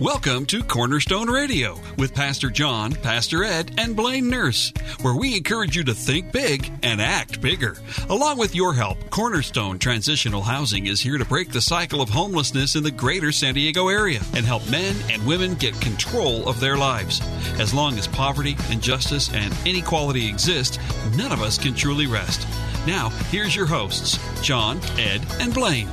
Welcome to Cornerstone Radio with Pastor John, Pastor Ed, and Blaine Nurse, where we encourage you to think big and act bigger. Along with your help, Cornerstone Transitional Housing is here to break the cycle of homelessness in the greater San Diego area and help men and women get control of their lives. As long as poverty, injustice, and inequality exist, none of us can truly rest. Now, here's your hosts, John, Ed, and Blaine.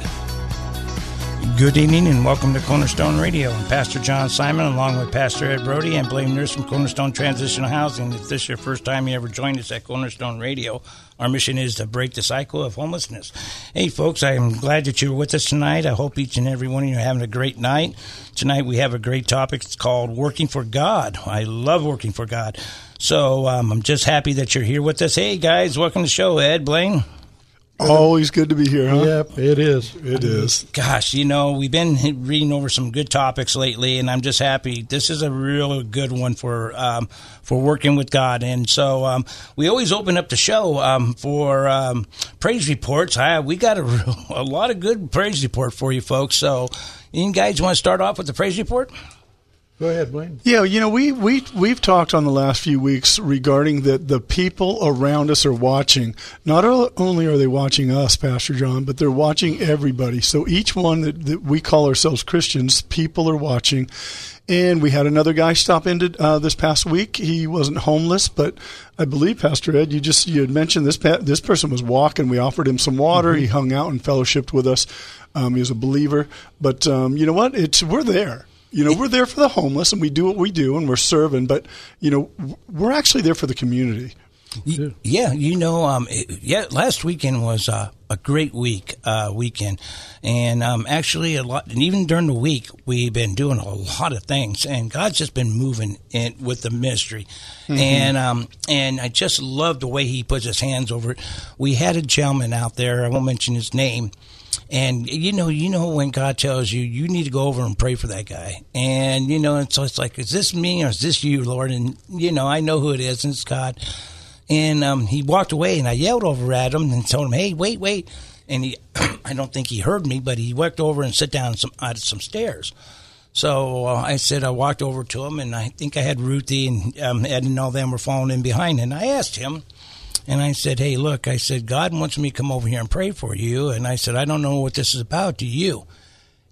Good evening and welcome to Cornerstone Radio. I'm Pastor John Simon along with Pastor Ed Brody and Blaine Nurse from Cornerstone Transitional Housing. If this is your first time you ever joined us at Cornerstone Radio, our mission is to break the cycle of homelessness. Hey folks, I am glad that you're with us tonight. I hope each and every one of you are having a great night. Tonight we have a great topic. It's called Working for God. I love working for God. So I'm just happy that you're here with us. Hey guys, welcome to the show, Ed, Blaine. Always good to be here, huh? Yep, it is. It is. Gosh, you know, we've been reading over some good topics lately, and I'm just happy. This is a real good one for working with God. And so we always open up the show for praise reports. We got a lot of good praise report for you folks. So you guys want to start off with the praise report? Go ahead, Blaine. Yeah, you know, we've talked on the last few weeks regarding that the people around us are watching. Not only are they watching us, Pastor John, but they're watching everybody. So each one that we call ourselves Christians, people are watching. And we had another guy stop in this past week. He wasn't homeless, but I believe, Pastor Ed, you had mentioned this person was walking. We offered him some water. Mm-hmm. He hung out and fellowshiped with us. He was a believer. But you know what? We're there. You know, we're there for the homeless, and we do what we do, and we're serving. But, you know, we're actually there for the community. Yeah, you know, last weekend was a great weekend. And actually, a lot, and even during the week, we've been doing a lot of things. And God's just been moving in with the ministry. Mm-hmm. And I just love the way he puts his hands over it. We had a gentleman out there. I won't mention his name. And, you know, when God tells you, you need to go over and pray for that guy. And, you know, and so it's like, is this me or is this you, Lord? And, you know, I know who it is, and it's God. And he walked away, and I yelled over at him and told him, hey, wait. And he, I don't think he heard me, but he walked over and sat down at some stairs. So I walked over to him, and I think I had Ruthie and Ed and all them were following in behind. And I asked him. And I said, hey, look, I said, God wants me to come over here and pray for you. And I said, I don't know what this is about to you.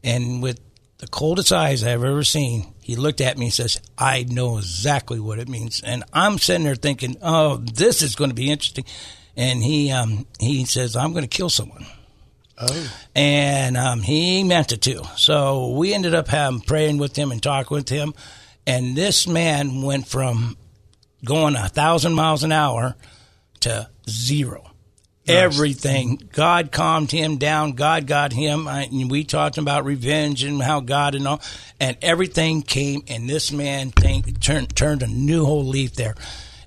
And with the coldest eyes I've ever seen, he looked at me and says, I know exactly what it means. And I'm sitting there thinking, oh, this is going to be interesting. And he says, I'm going to kill someone. Oh. And he meant it to. So we ended up praying with him and talking with him. And this man went from going 1,000 miles an hour to zero. Nice. Everything. God calmed him down. God got him. And we talked about revenge and how God and all. And everything came, and this man turned a new whole leaf there.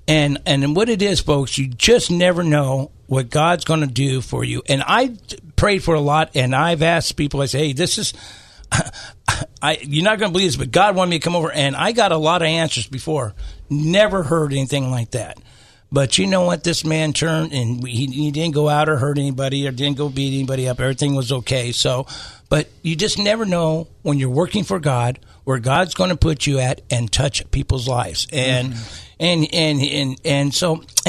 And what it is, folks, you just never know what God's going to do for you. And I prayed for a lot, and I've asked people, I say, hey, this is... you're not going to believe this, but God wanted me to come over. And I got a lot of answers before. Never heard anything like that. But you know what? This man turned, and he didn't go out or hurt anybody or didn't go beat anybody up. Everything was okay. So, but you just never know when you're working for God where God's going to put you at and touch people's lives. And mm-hmm.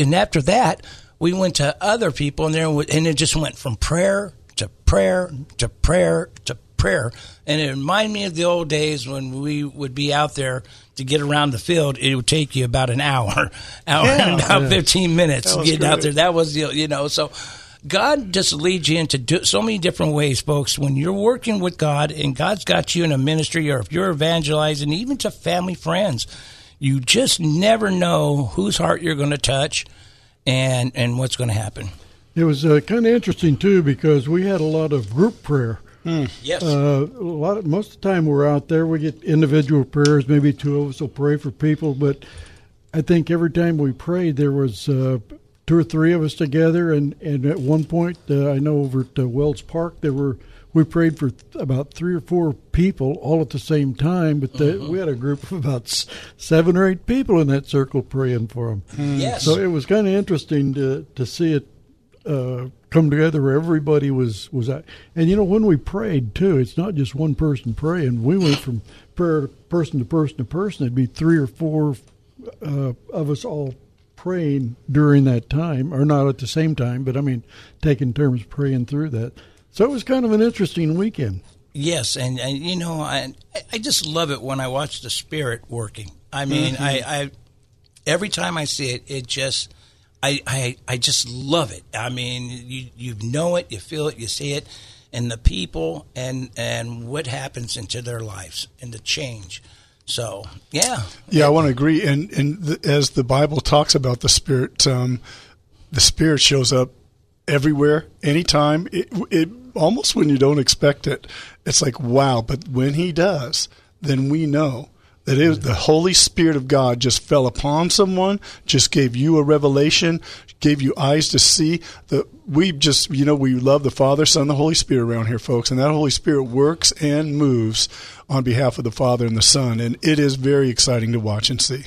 and after that we went to other people, and there and it just went from prayer to prayer to prayer to prayer. And it reminded me of the old days when we would be out there to get around the field. It would take you about an hour and about 15 minutes getting out there. That was, you know, so God just leads you into so many different ways, folks. When you're working with God and God's got you in a ministry, or if you're evangelizing, even to family, friends, you just never know whose heart you're going to touch and what's going to happen. It was kind of interesting, too, because we had a lot of group prayer. Yes. Most of the time we're out there, we get individual prayers. Maybe two of us will pray for people, but I think every time we prayed, there was two or three of us together, and at one point, I know over at Wells Park, we prayed for about three or four people all at the same time, but we had a group of about 7 or 8 people in that circle praying for them. Yes. So it was kind of interesting to see it come together where everybody was out. And, you know, when we prayed, too, it's not just one person praying. We went from prayer to person to person to person. It'd be 3 or 4 of us all praying during that time, or not at the same time, but, I mean, taking turns praying through that. So it was kind of an interesting weekend. Yes, and you know, I just love it when I watch the Spirit working. I mean, I every time I see it, it just, I just love it. I mean, you know it, you feel it, you see it, and the people and what happens into their lives and the change. So, yeah. Yeah, I want to agree. And as the Bible talks about the Spirit shows up everywhere, anytime, it almost when you don't expect it. It's like, wow. But when he does, then we know that it was the Holy Spirit of God just fell upon someone, just gave you a revelation, gave you eyes to see. We love the Father, Son, and the Holy Spirit around here, folks. And that Holy Spirit works and moves on behalf of the Father and the Son. And it is very exciting to watch and see.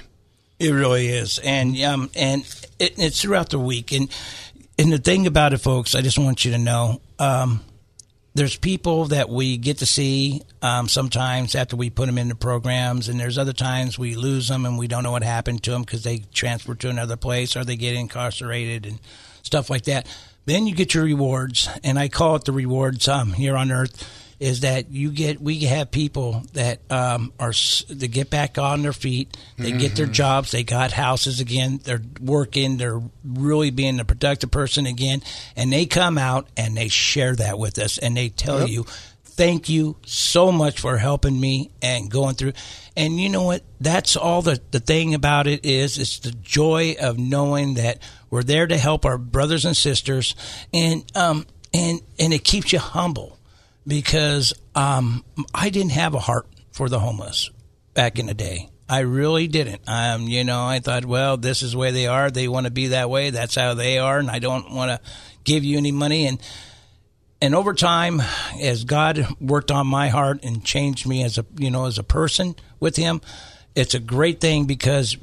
It really is. And it's throughout the week. And the thing about it, folks, I just want you to know, there's people that we get to see sometimes after we put them into programs, and there's other times we lose them and we don't know what happened to them because they transferred to another place or they get incarcerated and stuff like that. Then you get your rewards, and I call it the rewards here on earth, is that we have people that they get back on their feet, they get their jobs, they got houses again, they're working, they're really being a productive person again, and they come out and they share that with us, and they tell you, thank you so much for helping me and going through. And you know what? That's all the thing about it is, it's the joy of knowing that we're there to help our brothers and sisters, and it keeps you humble. Because I didn't have a heart for the homeless back in the day. I really didn't. I thought, well, this is the way they are. They want to be that way. That's how they are. And I don't want to give you any money. And over time, as God worked on my heart and changed me as a person with Him, it's a great thing because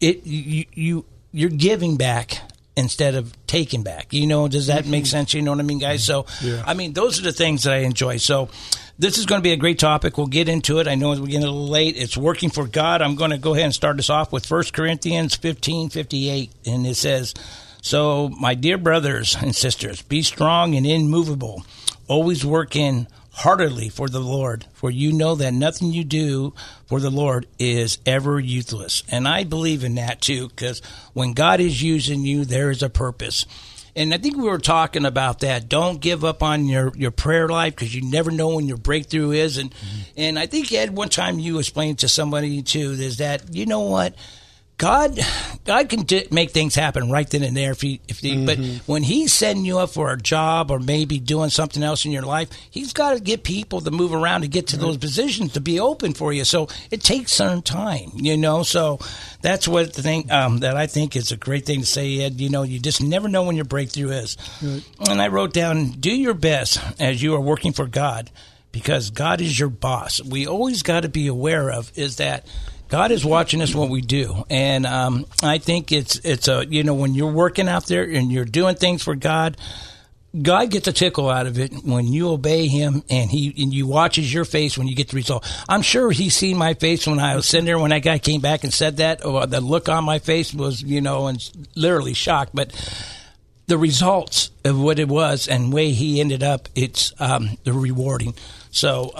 you're giving back instead of taking back. Does that make sense? You know what I mean, guys? So, yeah. I mean, those are the things that I enjoy. So this is going to be a great topic. We'll get into it. I know we're getting a little late. It's working for God. I'm going to go ahead and start us off with 1 Corinthians 15:58. And it says, "So, my dear brothers and sisters, be strong and immovable. Always work in heartily for the Lord, for you know that nothing you do for the Lord is ever useless." And I believe in that too, because when God is using you, there is a purpose. And I think we were talking about that. Don't give up on your prayer life, because you never know when your breakthrough is. And I think, Ed, one time you explained to somebody too, is that, you know what, God can make things happen right then and there. But when He's setting you up for a job or maybe doing something else in your life, He's got to get people to move around to get to those positions to be open for you. So it takes some time, So that's what the thing that I think is a great thing to say, Ed. You just never know when your breakthrough is. Right. And I wrote down, do your best as you are working for God, because God is your boss. We always got to be aware of is that God is watching us what we do, and I think it's when you're working out there and you're doing things for God, God gets a tickle out of it when you obey Him, and you watches your face when you get the result. I'm sure He's seen my face when I was sitting there when that guy came back and said that. Or the look on my face was and literally shocked, but the results of what it was and way he ended up, it's the rewarding. So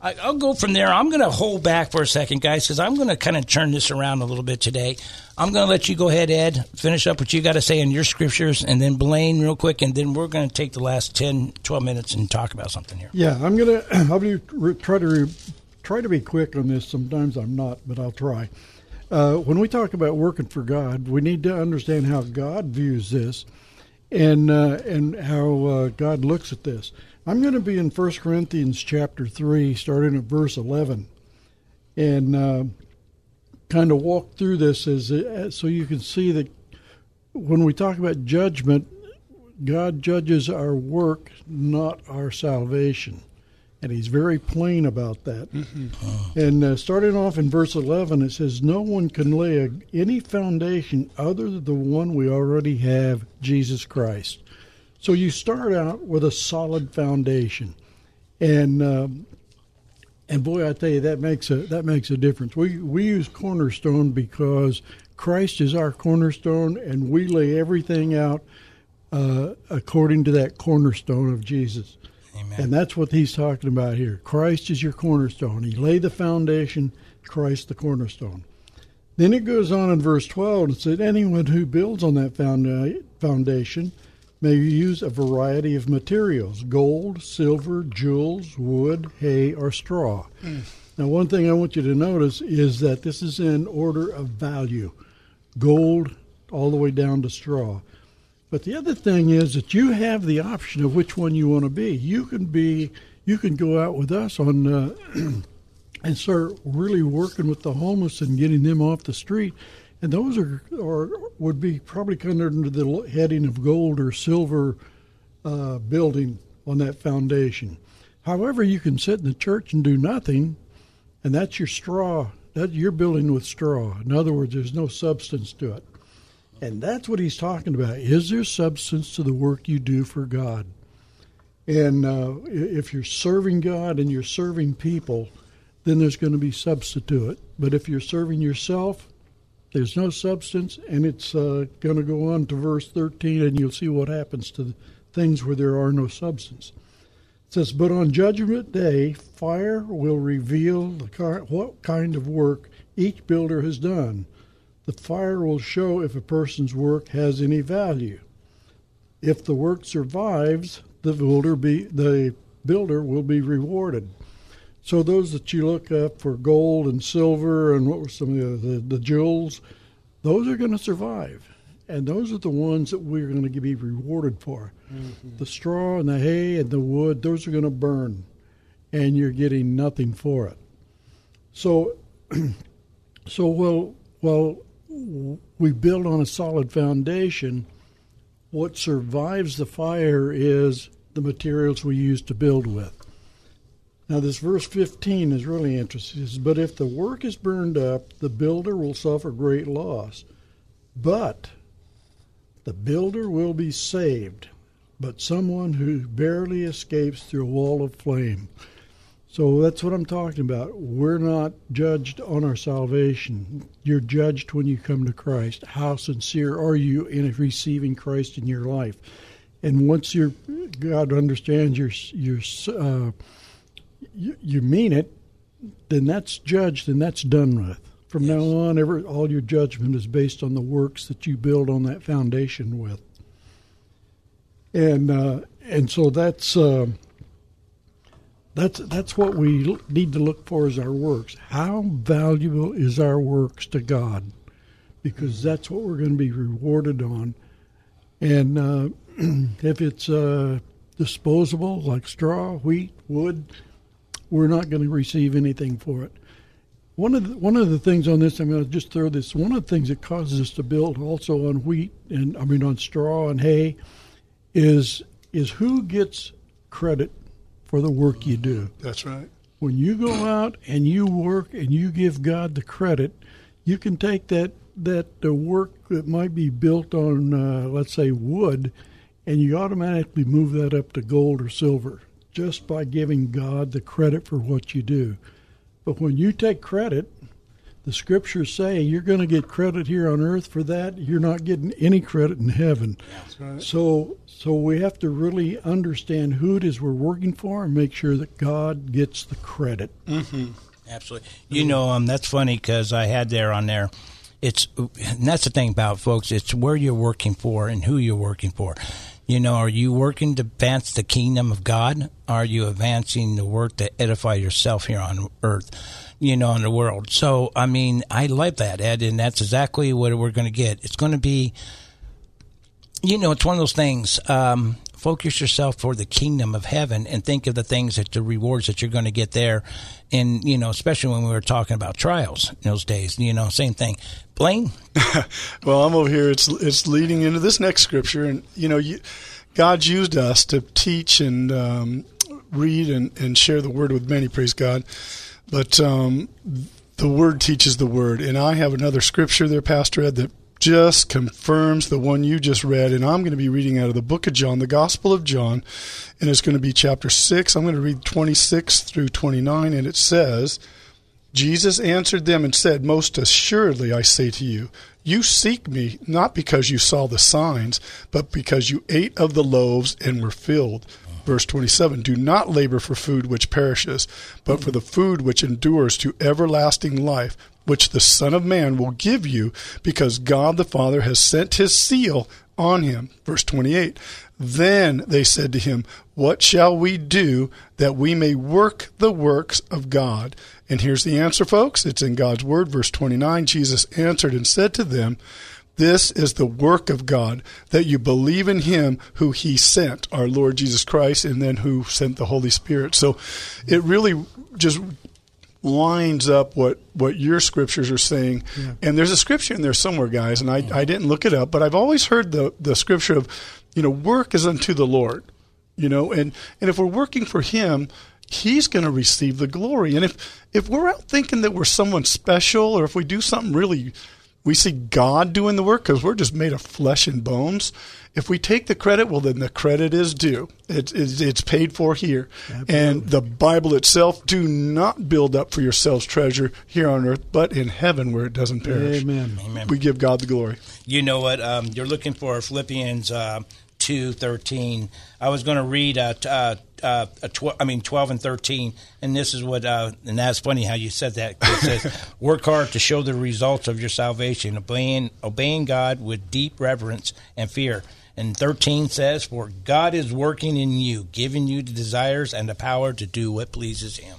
I'll go from there. I'm going to hold back for a second, guys, because I'm going to kind of turn this around a little bit today. I'm going to let you go ahead, Ed, finish up what you got to say in your scriptures, and then Blaine real quick, and then we're going to take the last 10, 12 minutes and talk about something here. Yeah, I'll try to be quick on this. Sometimes I'm not, but I'll try. When we talk about working for God, we need to understand how God views this and how God looks at this. I'm going to be in 1 Corinthians chapter 3, starting at verse 11, and kind of walk through this so you can see that when we talk about judgment, God judges our work, not our salvation. And he's very plain about that. Mm-hmm. And starting off in verse 11, it says, "No one can lay any foundation other than the one we already have, Jesus Christ." So you start out with a solid foundation, and boy, I tell you, that makes a difference. We use Cornerstone because Christ is our cornerstone, and we lay everything out according to that cornerstone of Jesus. Amen. And that's what he's talking about here. Christ is your cornerstone. He laid the foundation, Christ the cornerstone. Then it goes on in verse 12 and says, "Anyone who builds on that foundation may use a variety of materials, gold, silver, jewels, wood, hay, or straw." Mm. Now, one thing I want you to notice is that this is in order of value, gold all the way down to straw. But the other thing is that you have the option of which one you want to be. You can go out with us on and start really working with the homeless and getting them off the street. And those would be probably come under the heading of gold or silver building on that foundation. However, you can sit in the church and do nothing, and that's your straw. That you're building with straw. In other words, there's no substance to it. And that's what he's talking about. Is there substance to the work you do for God? And if you're serving God and you're serving people, then there's going to be substance to it. But if you're serving yourself, there's no substance, and it's going to go on to verse 13, and you'll see what happens to the things where there are no substance. It says, "But on Judgment Day, fire will reveal what kind of work each builder has done. The fire will show if a person's work has any value. If the work survives, the builder will be rewarded." So those that you look up for gold and silver and what were some of the jewels, those are going to survive. And those are the ones that we're going to be rewarded for. Mm-hmm. The straw and the hay and the wood, those are going to burn, and you're getting nothing for it. So well, we build on a solid foundation. What survives the fire is the materials we use to build with. Now, this verse 15 is really interesting. It says, "But if the work is burned up, the builder will suffer great loss. But the builder will be saved, but someone who barely escapes through a wall of flame." So that's what I'm talking about. We're not judged on our salvation. You're judged when you come to Christ. How sincere are you in receiving Christ in your life? And once God understands you mean it, then that's judged and that's done with. From yes. now on, all your judgment is based on the works that you build on that foundation with. And so that's... That's what we need to look for is our works. How valuable is our works to God? Because that's what we're going to be rewarded on. And if it's disposable, like straw, wheat, wood, we're not going to receive anything for it. One of the things on this, I'm going to just throw this. One of the things that causes us to build also on wheat and on straw and hay, is who gets credit for the work you do. That's right. When you go out and you work and you give God the credit, you can take that work that might be built on, let's say, wood, and you automatically move that up to gold or silver just by giving God the credit for what you do. But when you take credit, the scriptures say you're going to get credit here on earth for that. You're not getting any credit in heaven. That's right. So we have to really understand who it is we're working for and make sure that God gets the credit. Mm-hmm. Absolutely. You know, that's funny because I had on there. And that's the thing about it, folks. It's where you're working for and who you're working for. You know, are you working to advance the kingdom of God? Are you advancing the work to edify yourself here on earth? In the world. So, I like that, Ed, and that's exactly what we're going to get. It's going to be, it's one of those things. focus yourself toward the kingdom of heaven and think of the things that the rewards that you're going to get there. And, you know, especially when we were talking about trials in those days, you know, same thing. Blaine? Well, I'm over here. It's leading into this next scripture. And, you know, God's used us to teach and read and share the word with many, praise God. But the word teaches the word. And I have another scripture there, Pastor Ed, that just confirms the one you just read, and I'm going to be reading out of the book of John, the Gospel of John, and it's going to be chapter 6. I'm going to read 26 through 29, and it says, Jesus answered them and said, most assuredly I say to you, you seek me not because you saw the signs, but because you ate of the loaves and were filled. Verse 27, do not labor for food which perishes, but for the food which endures to everlasting life, which the Son of Man will give you, because God the Father has sent his seal on him. Verse 28, then they said to him, what shall we do that we may work the works of God? And here's the answer, folks. It's in God's word. Verse 29, Jesus answered and said to them, this is the work of God, that you believe in him who he sent, our Lord Jesus Christ, and then who sent the Holy Spirit. So it really just lines up what your scriptures are saying. Yeah. And there's a scripture in there somewhere, guys, and I didn't look it up, but I've always heard the scripture of, you know, work is unto the Lord, you know, and if we're working for him, he's going to receive the glory. And if we're out thinking that we're someone special, or if we do something really, we see God doing the work because we're just made of flesh and bones. If we take the credit, well, then the credit is due. It's paid for here. Absolutely. And the Bible itself, do not build up for yourselves treasure here on earth, but in heaven where it doesn't perish. Amen. Amen. We give God the glory. You know what? You're looking for Philippians 2:13. I was going to read 12 and 13, and this is what and that's funny how you said that. It says, work hard to show the results of your salvation, obeying God with deep reverence and fear. And 13 says, for God is working in you, giving you the desires and the power to do what pleases him.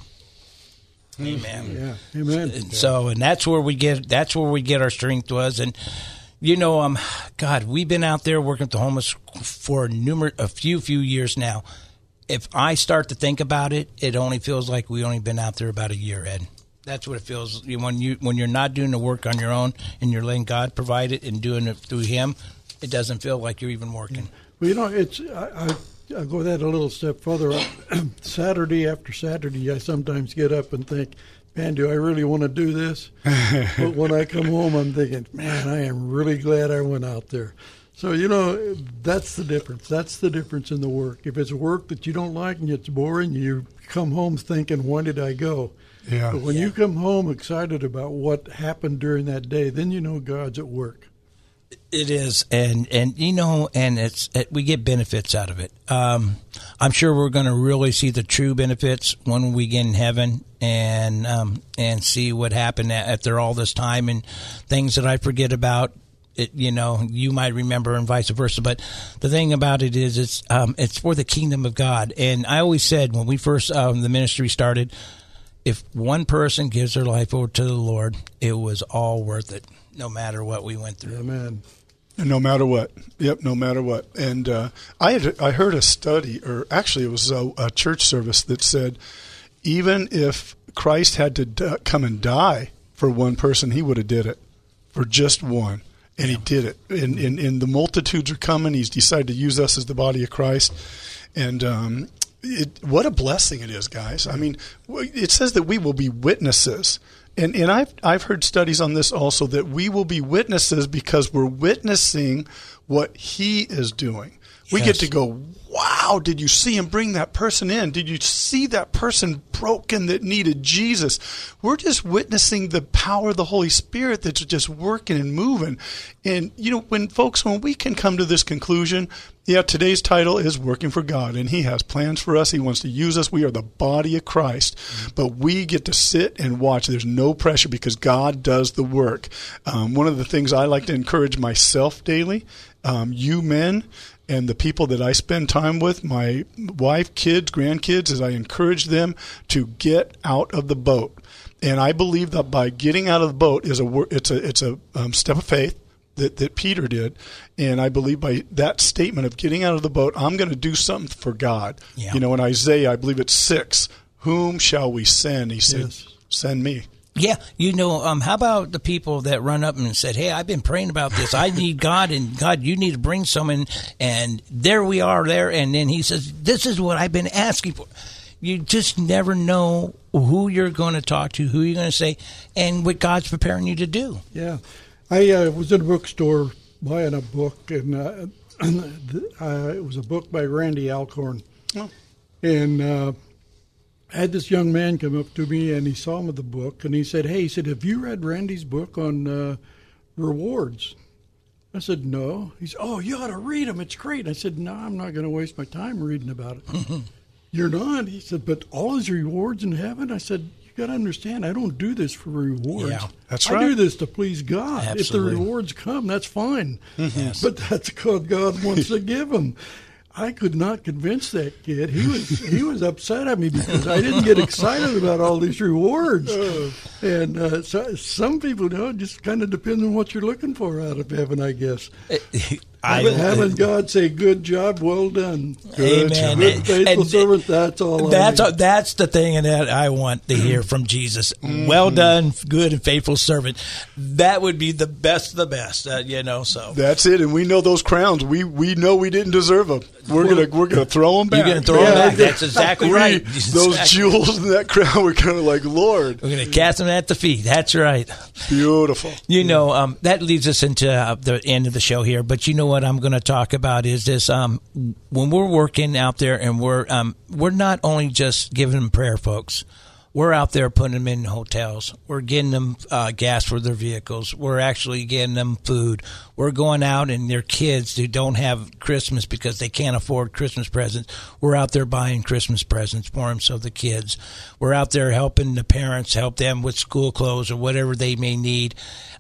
Amen. Yeah. Amen. So and that's where we get our strength was. And you know, God, we've been out there working with the homeless for a few years now. If I start to think about it, it only feels like we only been out there about a year, Ed. That's what it feels when you're not doing the work on your own and you're letting God provide it and doing it through him. It doesn't feel like you're even working. Well, you know, I go that a little step further. Saturday after Saturday, I sometimes get up and think, man, do I really want to do this? But when I come home, I'm thinking, man, I am really glad I went out there. So, you know, that's the difference. That's the difference in the work. If it's work that you don't like and it's boring, you come home thinking, why did I go? Yeah. But when you come home excited about what happened during that day, then you know God's at work. It is, and you know, and we get benefits out of it. I'm sure we're going to really see the true benefits when we get in heaven and see what happened after all this time and things that I forget about. It, you know, you might remember and vice versa. But the thing about it is, it's for the kingdom of God. And I always said when we first the ministry started, if one person gives their life over to the Lord, it was all worth it, no matter what we went through. Amen. And no matter what. Yep, no matter what. And I heard a study, or actually it was a church service that said, even if Christ had to come and die for one person, he would have did it for just one. And he did it. And the multitudes are coming. He's decided to use us as the body of Christ. And what a blessing it is, guys. I mean, it says that we will be witnesses, and I've heard studies on this also, that we will be witnesses because we're witnessing what he is doing. Yes. We get to go, wow, did you see him bring that person in? Did you see that person broken that needed Jesus? We're just witnessing the power of the Holy Spirit that's just working and moving. And, you know, when we can come to this conclusion, yeah, today's title is Working for God, and he has plans for us. He wants to use us. We are the body of Christ, but we get to sit and watch. There's no pressure because God does the work. One of the things I like to encourage myself daily, you men and the people that I spend time with, my wife, kids, grandkids, is I encourage them to get out of the boat. And I believe that by getting out of the boat, it's a step of faith. that Peter did. And I believe by that statement of getting out of the boat, I'm going to do something for God. Yeah. You know, in Isaiah, I believe it's 6, whom shall we send? He said, yes. Send me. Yeah, you know, how about the people that run up and said, hey, I've been praying about this. I need God, and God, you need to bring someone. And there we are there. And then he says, this is what I've been asking for. You just never know who you're going to talk to, who you're going to say, and what God's preparing you to do. Yeah. I was in a bookstore buying a book, and it was a book by Randy Alcorn. Oh. And I had this young man come up to me, and he saw him with the book, and he said, hey, he said, have you read Randy's book on rewards? I said, no. He said, oh, you ought to read him. It's great. I said, no, I'm not going to waste my time reading about it. You're not. He said, but all his rewards in heaven? I said, you got to understand, I don't do this for rewards. Yeah, that's right. I do this to please God. Absolutely. If the rewards come, that's fine. Yes. But that's what God wants to give them. I could not convince that kid. He was upset at me because I didn't get excited about all these rewards. And so some people, you know, it just kind of depends on what you're looking for out of heaven, I guess. Having God say, good job, well done. Good Amen. Job. Faithful servant, that's all I need. That's the thing that I want to hear from Jesus. Mm-hmm. Well done, good and faithful servant. That would be the best of the best, you know. So that's it, and we know those crowns. We know we didn't deserve them. We're gonna throw them back. You're gonna throw them back. That's exactly right. Those jewels in that crown, we're kind of like, Lord. We're gonna cast them at the feet. That's right. Beautiful. You know, that leads us into the end of the show here. But you know what I'm gonna talk about is this: when we're working out there, and we're not only just giving them prayer, folks. We're out there putting them in hotels. We're getting them gas for their vehicles. We're actually getting them food. We're going out, and their kids who don't have Christmas because they can't afford Christmas presents, we're out there buying Christmas presents for them, so the kids. We're out there helping the parents, help them with school clothes or whatever they may need.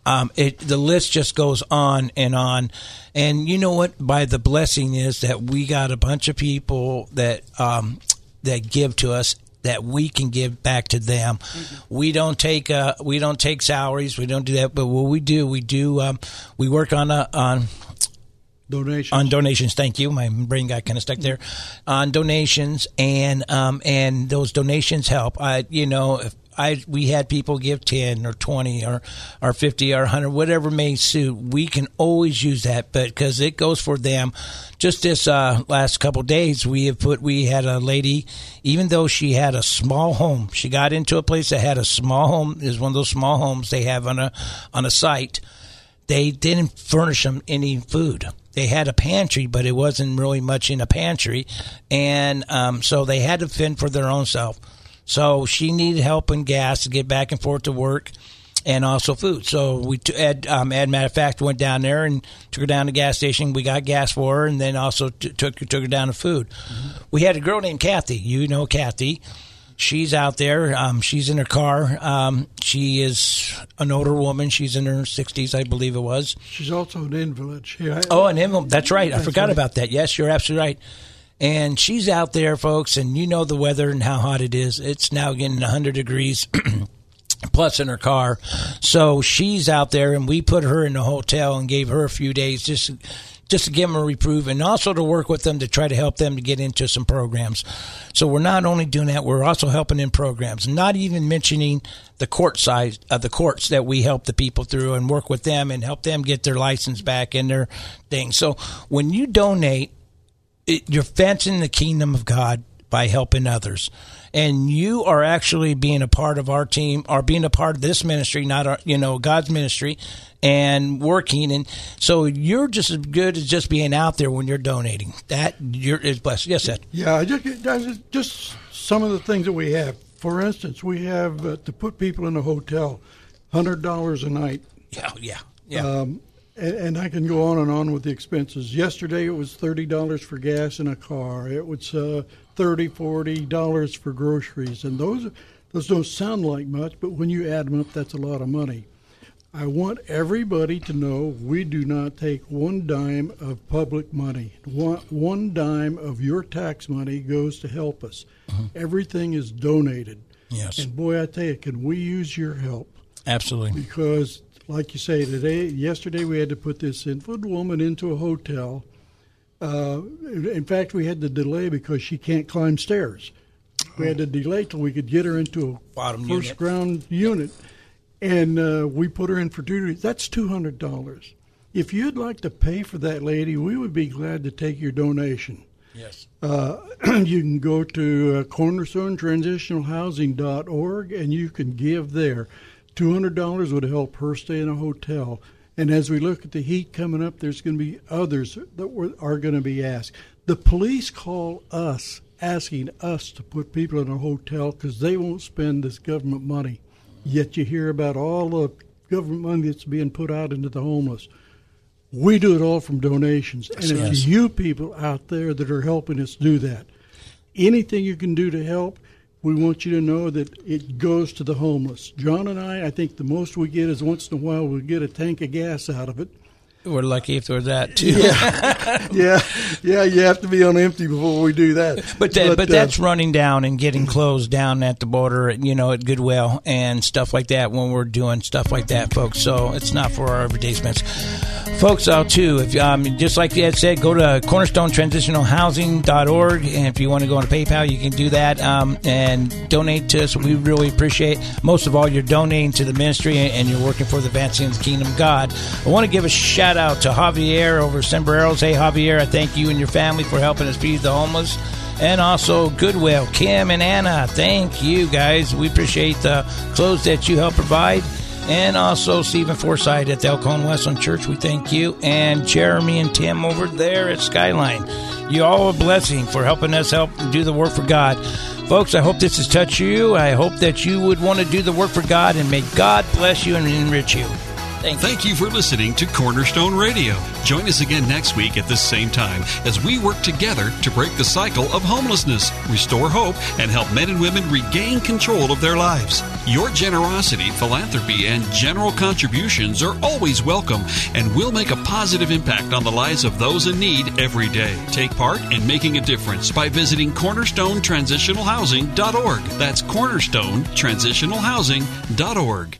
The list just goes on. And you know what? By the blessing is that we got a bunch of people that give to us, that we can give back to them. Mm-hmm. We don't take salaries. We don't do that. But what we do. We work on donations. On donations. Thank you. My brain got kind of stuck there. On donations, and those donations help. We had people give 10 or 20 or 50 or 100, whatever may suit. We can always use that, but because it goes for them. Just this last couple of days, we had a lady, even though she had a small home, she got into a place that had a small home. Is one of those small homes they have on a site. They didn't furnish them any food. They had a pantry, but it wasn't really much in a pantry, and so they had to fend for their own self. So she needed help and gas to get back and forth to work, and also food. So we, matter of fact, went down there and took her down to the gas station. We got gas for her, and then also took her down to food. Mm-hmm. We had a girl named Kathy. You know Kathy. She's out there. She's in her car. She is an older woman. She's in her 60s, I believe it was. She's also an invalid. An invalid. That's right. I forgot about that. Yes, you're absolutely right. And she's out there, folks, and you know the weather and how hot it is. It's now getting 100 degrees plus in her car. So she's out there, and we put her in the hotel and gave her a few days just to give them a reprieve, and also to work with them to try to help them to get into some programs. So we're not only doing that, we're also helping in programs, not even mentioning the court side of the courts that we help the people through and work with them and help them get their license back and their things. So when you donate, you're fencing the kingdom of God by helping others. And you are actually being a part of our team, or being a part of this ministry, not our, you know, God's ministry, and working. And so you're just as good as just being out there when you're donating. That is blessed. Yes, Ed. Yeah, just some of the things that we have. For instance, we have to put people in a hotel, $100 a night. Yeah. And I can go on and on with the expenses. Yesterday, it was $30 for gas in a car. It was $30, $40 for groceries. And those don't sound like much, but when you add them up, that's a lot of money. I want everybody to know we do not take one dime of public money. One dime of your tax money goes to help us. Mm-hmm. Everything is donated. Yes. And boy, I tell you, can we use your help? Absolutely. Because like you say, yesterday we had to put this invalid woman into a hotel. In fact, we had to delay because she can't climb stairs. We had to delay till we could get her into a ground unit, and we put her in for duty. That's $200. If you'd like to pay for that lady, we would be glad to take your donation. Yes. You can go to cornerstonetransitionalhousing.org, and you can give there. $200 would help her stay in a hotel. And as we look at the heat coming up, there's going to be others that are going to be asked. The police call us asking us to put people in a hotel because they won't spend this government money. Yet you hear about all the government money that's being put out into the homeless. We do it all from donations. And it's you people out there that are helping us do that. Anything you can do to help, we want you to know that it goes to the homeless. John and I think the most we get is once in a while we'll get a tank of gas out of it. We're lucky if there's that, too. Yeah. Yeah, you have to be on empty before we do that. But that's running down and getting closed down at the border, at Goodwill and stuff like that when we're doing stuff like that, folks. So it's not for our everyday expense. Folks, if just like Ed said, go to cornerstonetransitionalhousing.org, and if you want to go on PayPal, you can do that and donate to us. We really appreciate it. Most of all, you're donating to the ministry, and you're working for the advancing of the kingdom of God. I want to give a shout out to Javier over Sembreros. Hey, Javier, I thank you and your family for helping us feed the homeless. And also Goodwill, Kim and Anna, thank you guys. We appreciate the clothes that you help provide. And also Stephen Forsythe at the Elkhorn Westland Church, we thank you. And Jeremy and Tim over there at Skyline. You all a blessing for helping us do the work for God. Folks, I hope this has touched you. I hope that you would want to do the work for God, and may God bless you and enrich you. Thank you for listening to Cornerstone Radio. Join us again next week at this same time as we work together to break the cycle of homelessness, restore hope, and help men and women regain control of their lives. Your generosity, philanthropy, and general contributions are always welcome, and will make a positive impact on the lives of those in need every day. Take part in making a difference by visiting cornerstonetransitionalhousing.org. That's cornerstonetransitionalhousing.org.